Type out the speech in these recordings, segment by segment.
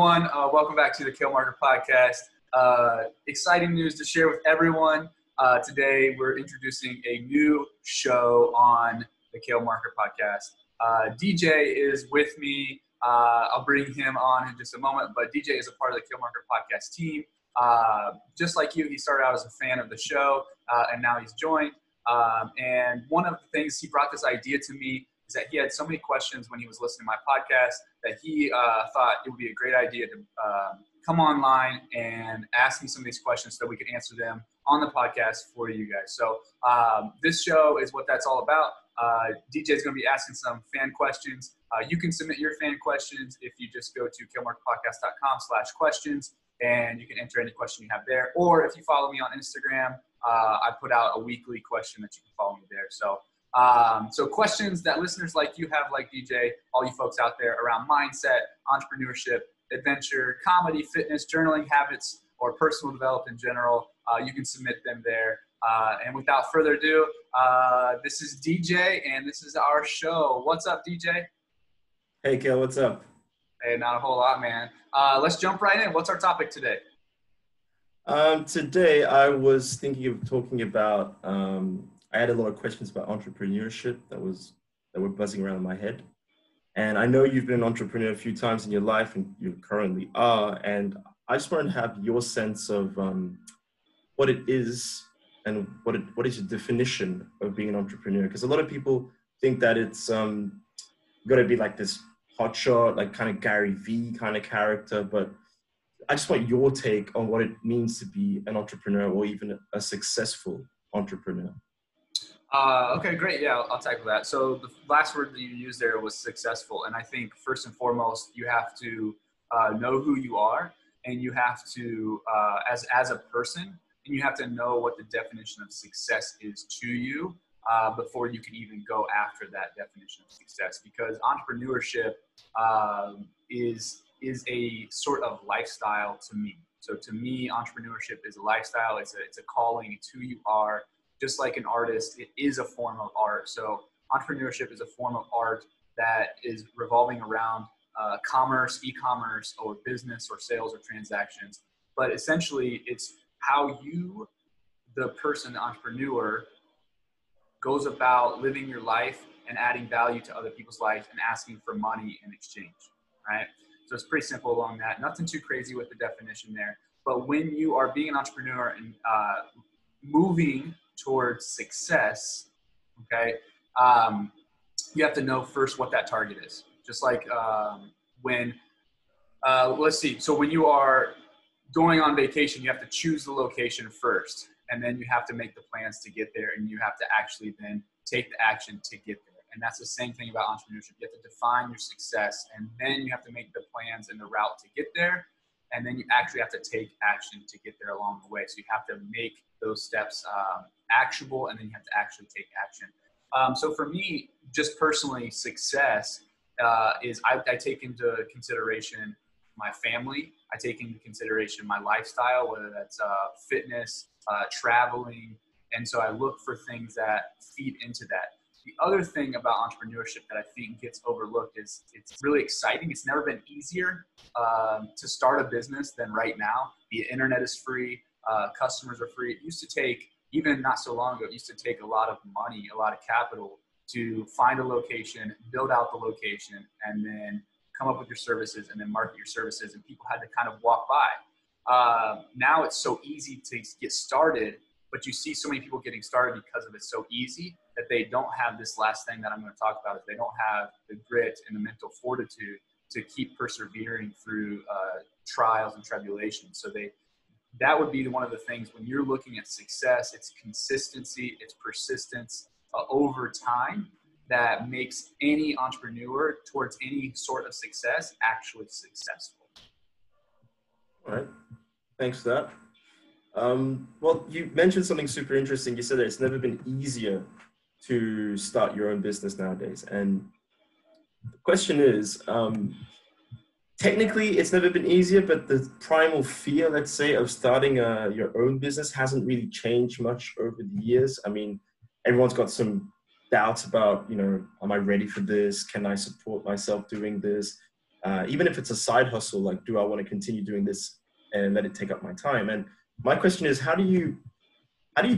Everyone, welcome back to the Cale Marker Podcast. Exciting news to share with everyone. Today, we're introducing a new show on the Cale Marker Podcast. DJ is with me. I'll bring him on in just a moment, but DJ is a part of the Cale Marker Podcast team. Just like you, he started out as a fan of the show, and now he's joined. And one of the things he brought this idea to me is that he had so many questions when he was listening to my podcast that he thought it would be a great idea to come online and ask me some of these questions so that we could answer them on the podcast for you guys. So this show is what that's all about. DJ is going to be asking some fan questions. You can submit your fan questions if you just go to calemarkerpodcast.com/questions, and you can enter any question you have there. Or if you follow me on Instagram, I put out a weekly question that you can follow me there. So questions that listeners like you have, like DJ, all you folks out there around mindset, entrepreneurship, adventure, comedy, fitness, journaling habits, or personal development in general, you can submit them there. And without further ado, this is DJ, and this is our show. What's up, DJ? Hey, Cale, what's up? Hey, not a whole lot, man. Let's jump right in. What's our topic today? Today, I was thinking of talking about I had a lot of questions about entrepreneurship that were buzzing around in my head. And I know you've been an entrepreneur a few times in your life, and you currently are. And I just wanted to have your sense of what it is and what is your definition of being an entrepreneur? Because a lot of people think that it's got to be like this hotshot, like kind of Gary Vee kind of character. But I just want your take on what it means to be an entrepreneur or even a successful entrepreneur. Okay, great. Yeah, I'll tackle that. So the last word that you used there was successful. And I think first and foremost, you have to know who you are, and you have to, as a person, and you have to know what the definition of success is to you before you can even go after that definition of success. Because entrepreneurship is a sort of lifestyle to me. So to me, entrepreneurship is a lifestyle. It's a calling. It's who you are. Just like an artist, it is a form of art. So entrepreneurship is a form of art that is revolving around commerce, e-commerce, or business, or sales, or transactions. But essentially, it's how you, the person, the entrepreneur, goes about living your life and adding value to other people's lives and asking for money in exchange, right? So it's pretty simple along that. Nothing too crazy with the definition there. But when you are being an entrepreneur and moving towards success, okay, you have to know first what that target is. Just like when you are going on vacation, you have to choose the location first, and then you have to make the plans to get there, and you have to actually then take the action to get there. And that's the same thing about entrepreneurship. You have to define your success, and then you have to make the plans and the route to get there, and then you actually have to take action to get there along the way. So you have to make those steps actionable, and then you have to actually take action. So for me, just personally, success is I take into consideration my family. I take into consideration my lifestyle, whether that's fitness, traveling. And so I look for things that feed into that. The other thing about entrepreneurship that I think gets overlooked is it's really exciting. It's never been easier to start a business than right now. The internet is free. Customers are free. It used to take, even not so long ago, it used to take a lot of money, a lot of capital to find a location, build out the location, and then come up with your services and then market your services. And people had to kind of walk by. Now it's so easy to get started, but you see so many people getting started because of it's so easy that they don't have this last thing that I'm going to talk about. Is they don't have the grit and the mental fortitude to keep persevering through trials and tribulations. So that would be one of the things when you're looking at success. It's consistency, it's persistence over time that makes any entrepreneur towards any sort of success actually successful. All right. Thanks for that. Well, you mentioned something super interesting. You said that it's never been easier to start your own business nowadays. And the question is, technically, it's never been easier, but the primal fear, let's say, of starting your own business hasn't really changed much over the years. I mean, everyone's got some doubts about, am I ready for this? Can I support myself doing this? Even if it's a side hustle, like, do I want to continue doing this and let it take up my time? And my question is, how do you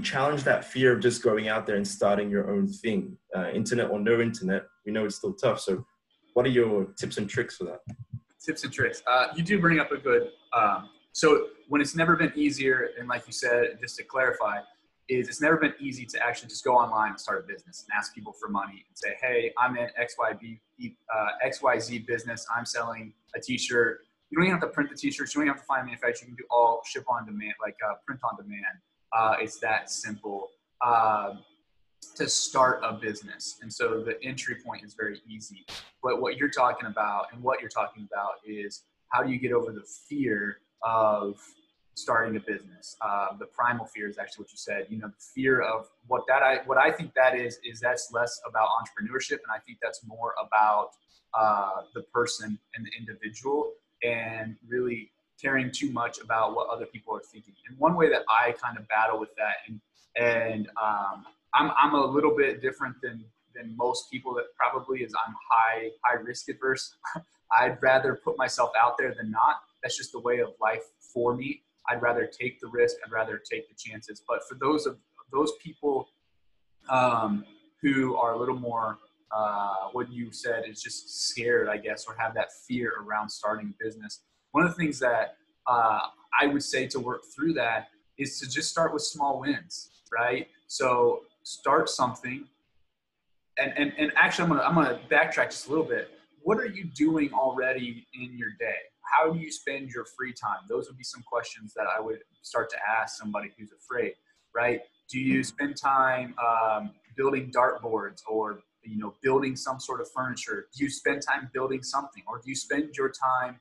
challenge that fear of just going out there and starting your own thing, internet or no internet? We know it's still tough. So what are your tips and tricks for that? Tips and tricks. You do bring up a good, so when it's never been easier, and like you said, just to clarify, is it's never been easy to actually just go online and start a business and ask people for money and say, hey, I'm in XYZ business. I'm selling a t-shirt. You don't even have to print the t-shirts. You don't even have to find manufacturers. You can do all ship on demand, like print on demand. It's that simple to start a business. And so the entry point is very easy. But what you're talking about is how do you get over the fear of starting a business? The primal fear is actually what you said, the fear of what I think that is that's less about entrepreneurship. And I think that's more about the person and the individual and really caring too much about what other people are thinking. And one way that I kind of battle with that I'm a little bit different than most people that probably is I'm high risk adverse. I'd rather put myself out there than not. That's just the way of life for me. I'd rather take the risk. I'd rather take the chances. But for those people who are a little more, what you said is just scared, I guess, or have that fear around starting a business. One of the things that I would say to work through that is to just start with small wins, right? So start something, and actually I'm gonna backtrack just a little bit. What are you doing already in your day? How do you spend your free time? Those would be some questions that I would start to ask somebody who's afraid, right? Do you spend time building dartboards or, building some sort of furniture? Do you spend time building something? Or do you spend your time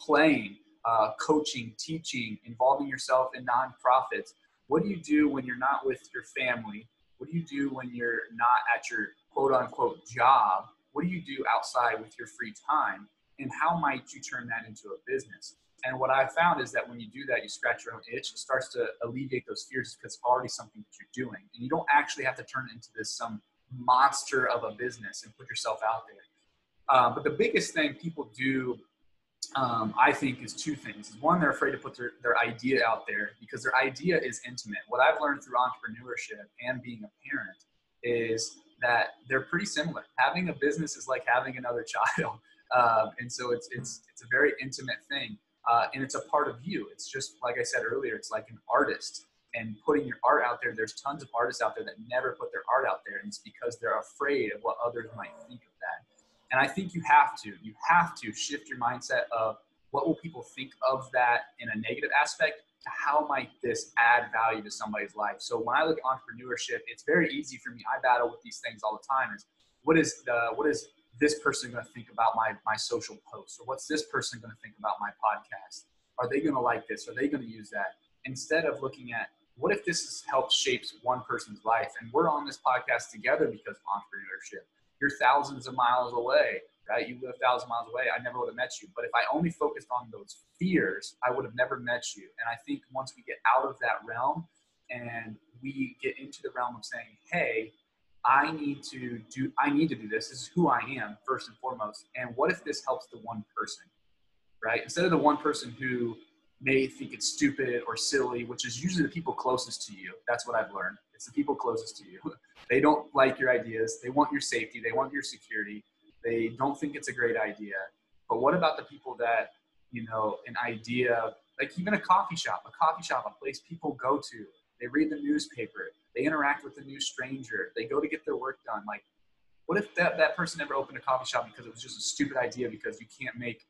playing, coaching, teaching, involving yourself in nonprofits? What do you do when you're not with your family? What do you do when you're not at your quote unquote job? What do you do outside with your free time? And how might you turn that into a business? And what I found is that when you do that, you scratch your own itch. It starts to alleviate those fears because it's already something that you're doing. And you don't actually have to turn it into some monster of a business and put yourself out there. But the biggest thing people do, I think, is two things. One, they're afraid to put their idea out there because their idea is intimate. What I've learned through entrepreneurship and being a parent is that they're pretty similar. Having a business is like having another child. And so it's a very intimate thing. And it's a part of you. It's just, like I said earlier, it's like an artist and putting your art out there. There's tons of artists out there that never put their art out there. And it's because they're afraid of what others might think of that. And I think you have to shift your mindset of what will people think of that in a negative aspect to how might this add value to somebody's life. So when I look at entrepreneurship, it's very easy for me. I battle with these things all the time is what is this person going to think about my social posts, or what's this person going to think about my podcast? Are they going to like this? Are they going to use that? Instead of looking at what if this helps shape one person's life, and we're on this podcast together because of entrepreneurship. You're thousands of miles away, right? You live 1,000 miles away. I never would have met you. But if I only focused on those fears, I would have never met you. And I think once we get out of that realm and we get into the realm of saying, hey, I need to do this. This is who I am first and foremost. And what if this helps the one person, right? Instead of the one person who may think it's stupid or silly, which is usually the people closest to you. That's what I've learned. It's the people closest to you. They don't like your ideas. They want your safety. They want your security. They don't think it's a great idea. But what about the people that, an idea, like even a coffee shop, a place people go to, they read the newspaper, they interact with a new stranger, they go to get their work done. Like, what if that person never opened a coffee shop because it was just a stupid idea because you can't make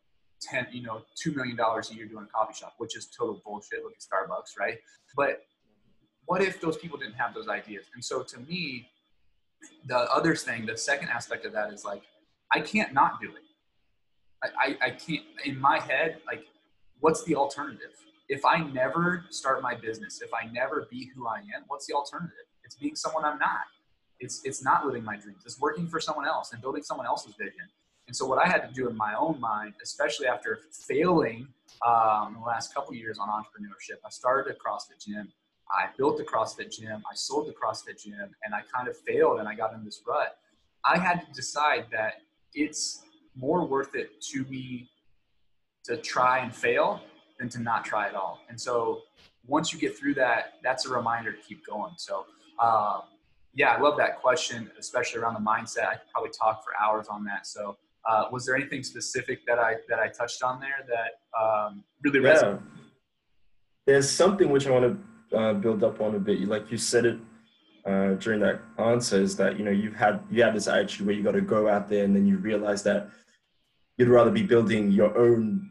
$2 million a year doing a coffee shop, which is total bullshit. Look at Starbucks, right? But what if those people didn't have those ideas? And so to me, the second aspect of that is like, I can't not do it. I can't, in my head, like, what's the alternative? If I never start my business, if I never be who I am, what's the alternative? It's being someone I'm not. It's not living my dreams. It's working for someone else and building someone else's vision. And so what I had to do in my own mind, especially after failing the last couple of years on entrepreneurship, I started a CrossFit gym. I built the CrossFit gym. I sold the CrossFit gym, and I kind of failed, and I got in this rut. I had to decide that it's more worth it to me to try and fail than to not try at all. And so once you get through that, that's a reminder to keep going. So yeah, I love that question, especially around the mindset. I could probably talk for hours on that. So was there anything specific that I touched on there that really resonated? Yeah. There's something which I want to build up on a bit. Like you said it during that answer, is that, you know, you had this attitude where you got to go out there, and then you realize that you'd rather be building your own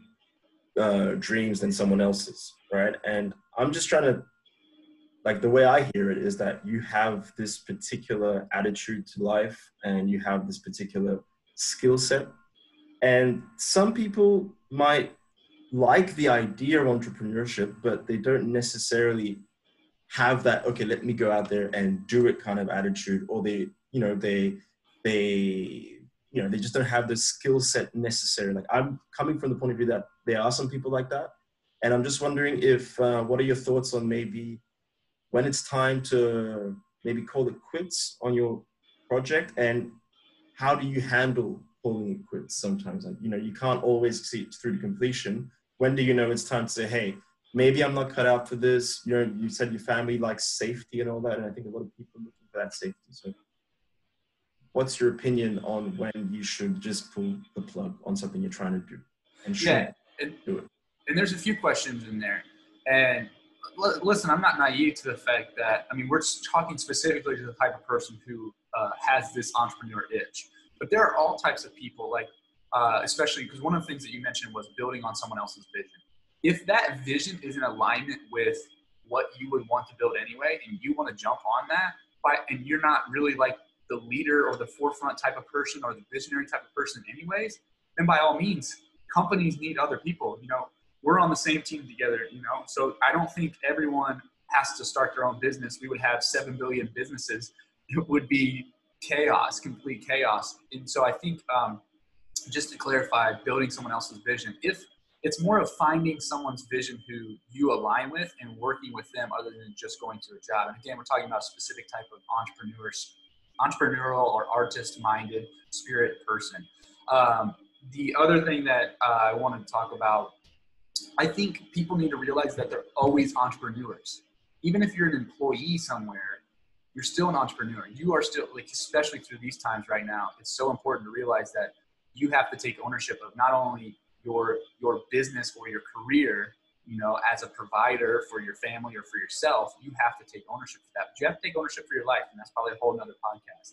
dreams than someone else's, right? And I'm just trying to, like, the way I hear it is that you have this particular attitude to life and you have this particular skill set. And some people might like the idea of entrepreneurship, but they don't necessarily have that, okay, let me go out there and do it kind of attitude, or they just don't have the skill set necessary. Like, I'm coming from the point of view that there are some people like that. And I'm just wondering if, what are your thoughts on maybe when it's time to maybe call it quits on your project, and how do you handle calling it quits sometimes? Like, you know, you can't always see it through to completion. When do you know it's time to say, hey, maybe I'm not cut out for this? You know, you said your family likes safety and all that, and I think a lot of people are looking for that safety. So what's your opinion on when you should just pull the plug on something you're trying to do? And do it. And there's a few questions in there. And listen, I'm not naive to the fact that, I mean, we're talking specifically to the type of person who has this entrepreneur itch. But there are all types of people, like, especially because one of the things that you mentioned was building on someone else's vision. If that vision is in alignment with what you would want to build anyway, and you want to jump on that, and you're not really like the leader or the forefront type of person or the visionary type of person anyways, then by all means, companies need other people. You know, we're on the same team together, you know, so I don't think everyone has to start their own business. We would have 7 billion businesses. It would be chaos, complete chaos. And so I think, just to clarify, building someone else's vision, if it's more of finding someone's vision who you align with and working with them other than just going to a job. And again, we're talking about a specific type of entrepreneurial or artist-minded spirit person. The other thing that I wanted to talk about, I think people need to realize that they're always entrepreneurs. Even if you're an employee somewhere, you're still an entrepreneur. You are still, like, especially through these times right now, it's so important to realize that you have to take ownership of not only your business or your career, you know, as a provider for your family or for yourself. You have to take ownership for that. But you have to take ownership for your life, and that's probably a whole nother podcast.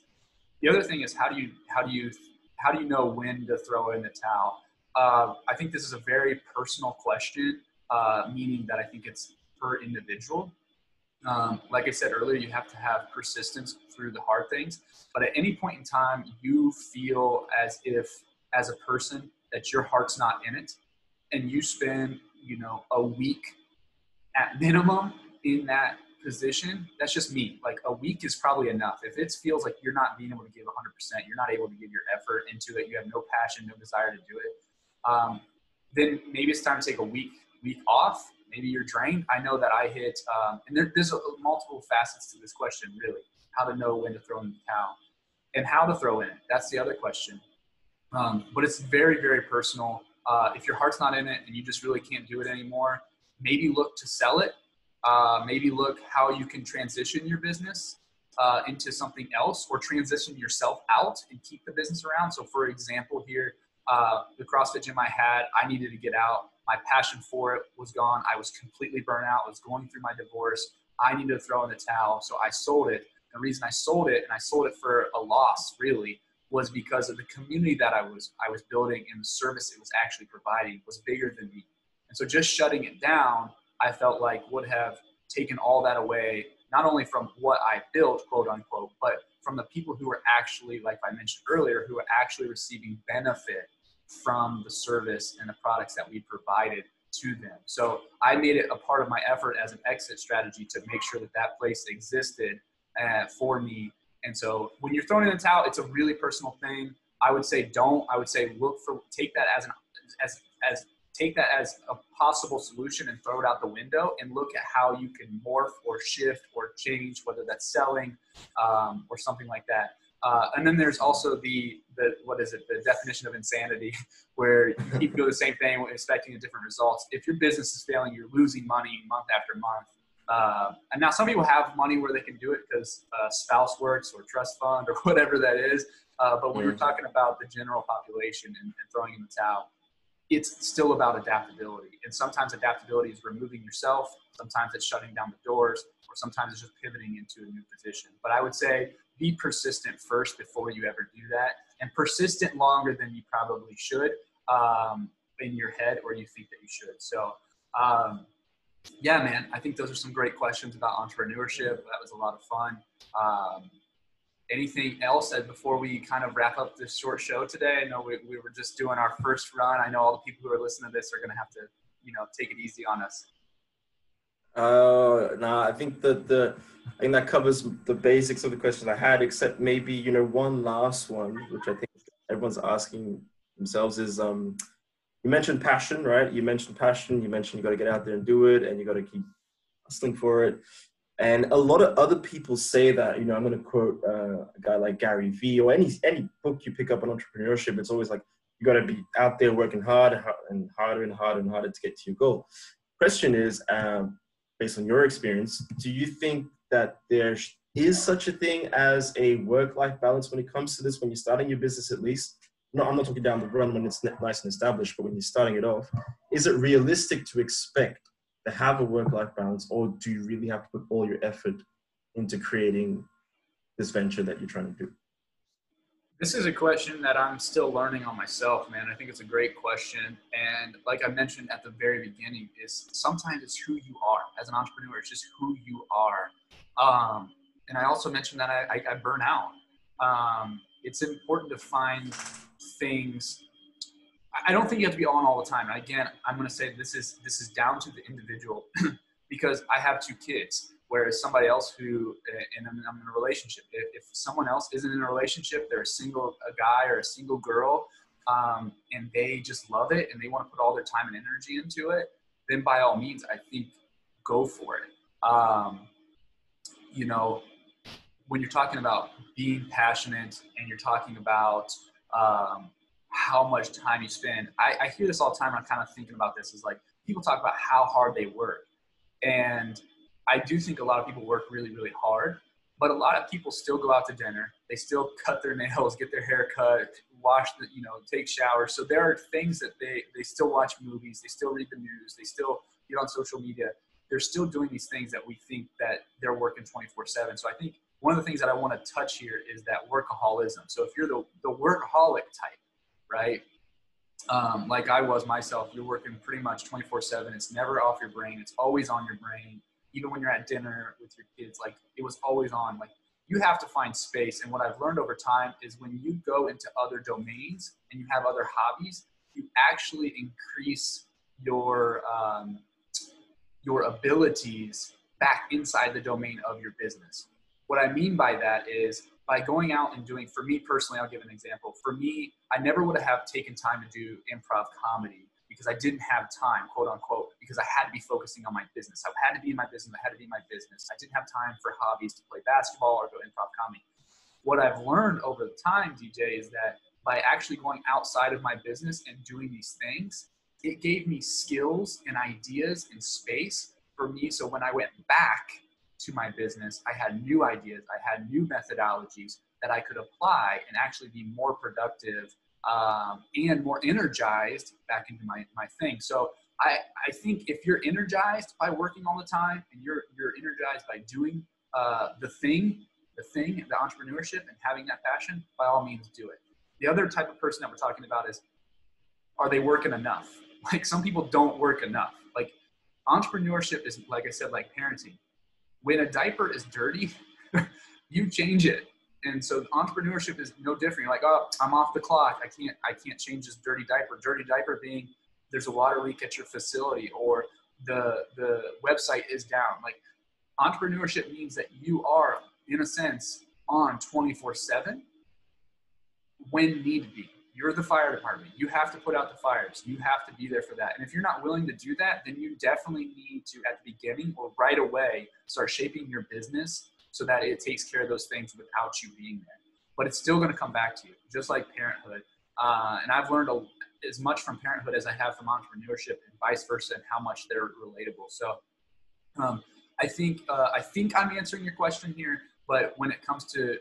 The other thing is, how do you know when to throw in the towel? I think this is a very personal question, meaning that I think it's per individual. Like I said earlier, you have to have persistence through the hard things. But at any point in time, you feel as if, as a person, that your heart's not in it, and you spend, you know, a week at minimum in that position, that's just me. Like, a week is probably enough. If it feels like you're not being able to give 100%, you're not able to give your effort into it, you have no passion, no desire to do it, then maybe it's time to take a week off. Maybe you're drained. I know that I hit, and there's multiple facets to this question, really. How to know when to throw in the towel and how to throw in. That's the other question. But it's very, very personal. If your heart's not in it and you just really can't do it anymore, maybe look to sell it. Maybe look how you can transition your business into something else, or transition yourself out and keep the business around. So, for example, here, the CrossFit gym I had, I needed to get out. My passion for it was gone. I was completely burnt out. I was going through my divorce. I needed to throw in the towel. So I sold it. The reason I sold it, and I sold it for a loss, really, was because of the community that I was building, and the service it was actually providing was bigger than me. And so just shutting it down, I felt like, would have taken all that away, not only from what I built, quote unquote, but from the people who were actually, like I mentioned earlier, who were actually receiving benefit from the service and the products that we provided to them. So I made it a part of my effort as an exit strategy to make sure that that place existed for me. And so when you're throwing in the towel, it's a really personal thing. I would say don't. I would say take that as a possible solution and throw it out the window, and look at how you can morph or shift or change, whether that's selling or something like that. And then there's also the what is it, the definition of insanity, where you keep doing the same thing expecting different results. If your business is failing, you're losing money month after month. And now some people have money where they can do it because spouse works or trust fund or whatever that is. But when we're talking about the general population and throwing in the towel, it's still about adaptability. And sometimes adaptability is removing yourself. Sometimes it's shutting down the doors, or sometimes it's just pivoting into a new position. But I would say be persistent first before you ever do that, and persistent longer than you probably should in your head, or you think that you should. So, yeah, man, I think those are some great questions about entrepreneurship. That was a lot of fun. Anything else before we kind of wrap up this short show today? I know we were just doing our first run. I know all the people who are listening to this are going to have to, you know, take it easy on us. No, I think that that covers the basics of the question I had, except maybe, you know, one last one, which I think everyone's asking themselves is, you mentioned passion, right? You mentioned passion, you mentioned you got to get out there and do it, and you got to keep hustling for it. And a lot of other people say that, you know, I'm going to quote a guy like Gary Vee, or any book you pick up on entrepreneurship, it's always like, you got to be out there working hard and harder and harder and harder to get to your goal. Question is, based on your experience, do you think that there is such a thing as a work-life balance when it comes to this, when you're starting your business at least? No, I'm not talking down the run when it's nice and established, but when you're starting it off, is it realistic to expect to have a work-life balance, or do you really have to put all your effort into creating this venture that you're trying to do? This is a question that I'm still learning on myself, man. I think it's a great question. And like I mentioned at the very beginning, is sometimes it's who you are. As an entrepreneur, it's just who you are. And I also mentioned that I burn out. It's important to find things. I don't think you have to be on all the time. And again, I'm going to say this is down to the individual because I have two kids, whereas somebody else who, and I'm in a relationship. If someone else isn't in a relationship, they're a guy or a single girl, and they just love it and they want to put all their time and energy into it, then by all means, I think go for it. You know, when you're talking about being passionate and you're talking about how much time you spend, I hear this all the time. I'm kind of thinking about this is like people talk about how hard they work. And I do think a lot of people work really, really hard, but a lot of people still go out to dinner. They still cut their nails, get their hair cut, wash the, you know, take showers. So there are things that they still watch movies. They still read the news. They still get on social media. They're still doing these things that we think that they're working 24/7. So I think one of the things that I want to touch here is that workaholism. So if you're the workaholic type, right? Like I was myself, you're working pretty much 24/7. It's never off your brain. It's always on your brain. Even when you're at dinner with your kids, like it was always on. Like you have to find space. And what I've learned over time is when you go into other domains and you have other hobbies, you actually increase your abilities back inside the domain of your business. What I mean by that is by going out and doing, for me personally, I'll give an example. For me, I never would have taken time to do improv comedy because I didn't have time, quote unquote, because I had to be focusing on my business. I had to be in my business. I didn't have time for hobbies to play basketball or go improv comedy. What I've learned over the time, DJ, is that by actually going outside of my business and doing these things, it gave me skills and ideas and space for me. So when I went back to my business, I had new ideas. I had new methodologies that I could apply and actually be more productive and more energized back into my thing. So I think if you're energized by working all the time and you're energized by doing the thing, the entrepreneurship and having that passion, by all means do it. The other type of person that we're talking about is, are they working enough? Like some people don't work enough. Like entrepreneurship is, like I said, like parenting. When a diaper is dirty, you change it. And so entrepreneurship is no different. You're like, oh, I'm off the clock. I can't change this dirty diaper. Dirty diaper being there's a water leak at your facility or the website is down. Like entrepreneurship means that you are, in a sense, on 24/7 when need be. You're the fire department. You have to put out the fires. You have to be there for that. And if you're not willing to do that, then you definitely need to, at the beginning or right away, start shaping your business so that it takes care of those things without you being there. but it's still going to come back to you, just like parenthood. And I've learned as much from parenthood as I have from entrepreneurship, and vice versa, and how much they're relatable. So I think I'm answering your question here, but when it comes to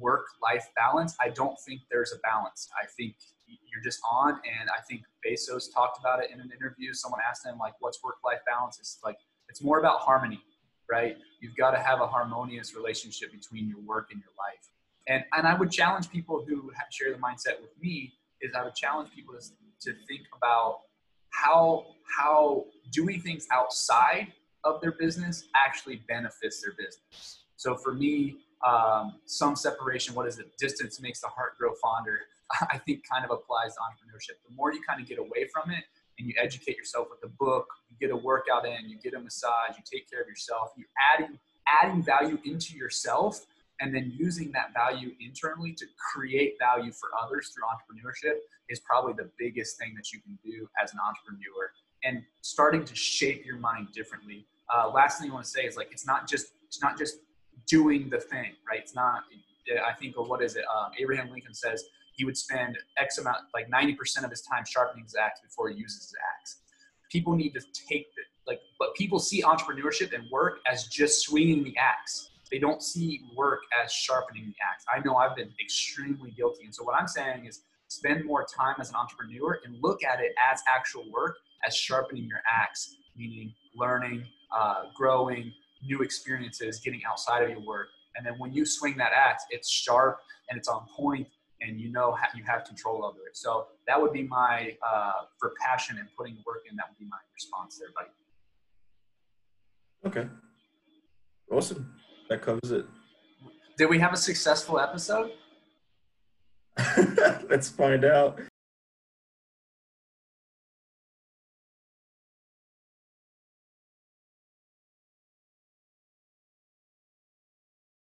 work-life balance, I don't think there's a balance. I think you're just on, and I think Bezos talked about it in an interview. Someone asked him, like, what's work-life balance? It's like, it's more about harmony, right? You've got to have a harmonious relationship between your work and your life. And I would challenge people who share the mindset with me, is I would challenge people to think about how doing things outside of their business actually benefits their business. So for me, some separation, what is it? Distance makes the heart grow fonder, I think kind of applies to entrepreneurship. The more you kind of get away from it and you educate yourself with a book, you get a workout in, you get a massage, you take care of yourself, you're adding value into yourself, and then using that value internally to create value for others through entrepreneurship is probably the biggest thing that you can do as an entrepreneur, and starting to shape your mind differently. Last thing I want to say is, like, it's not just doing the thing, right? It's not, I think, what is it? Abraham Lincoln says he would spend X amount, like 90% of his time sharpening his axe before he uses his axe. People need to but people see entrepreneurship and work as just swinging the axe. They don't see work as sharpening the axe. I know I've been extremely guilty. And so what I'm saying is, spend more time as an entrepreneur and look at it as actual work, as sharpening your axe, meaning learning, growing, new experiences, getting outside of your work. And then when you swing that axe, it's sharp and it's on point, and you know how you have control over it. So that would be my, for passion and putting work in, that would be my response there, buddy. Okay. Awesome. That covers it. Did we have a successful episode? Let's find out.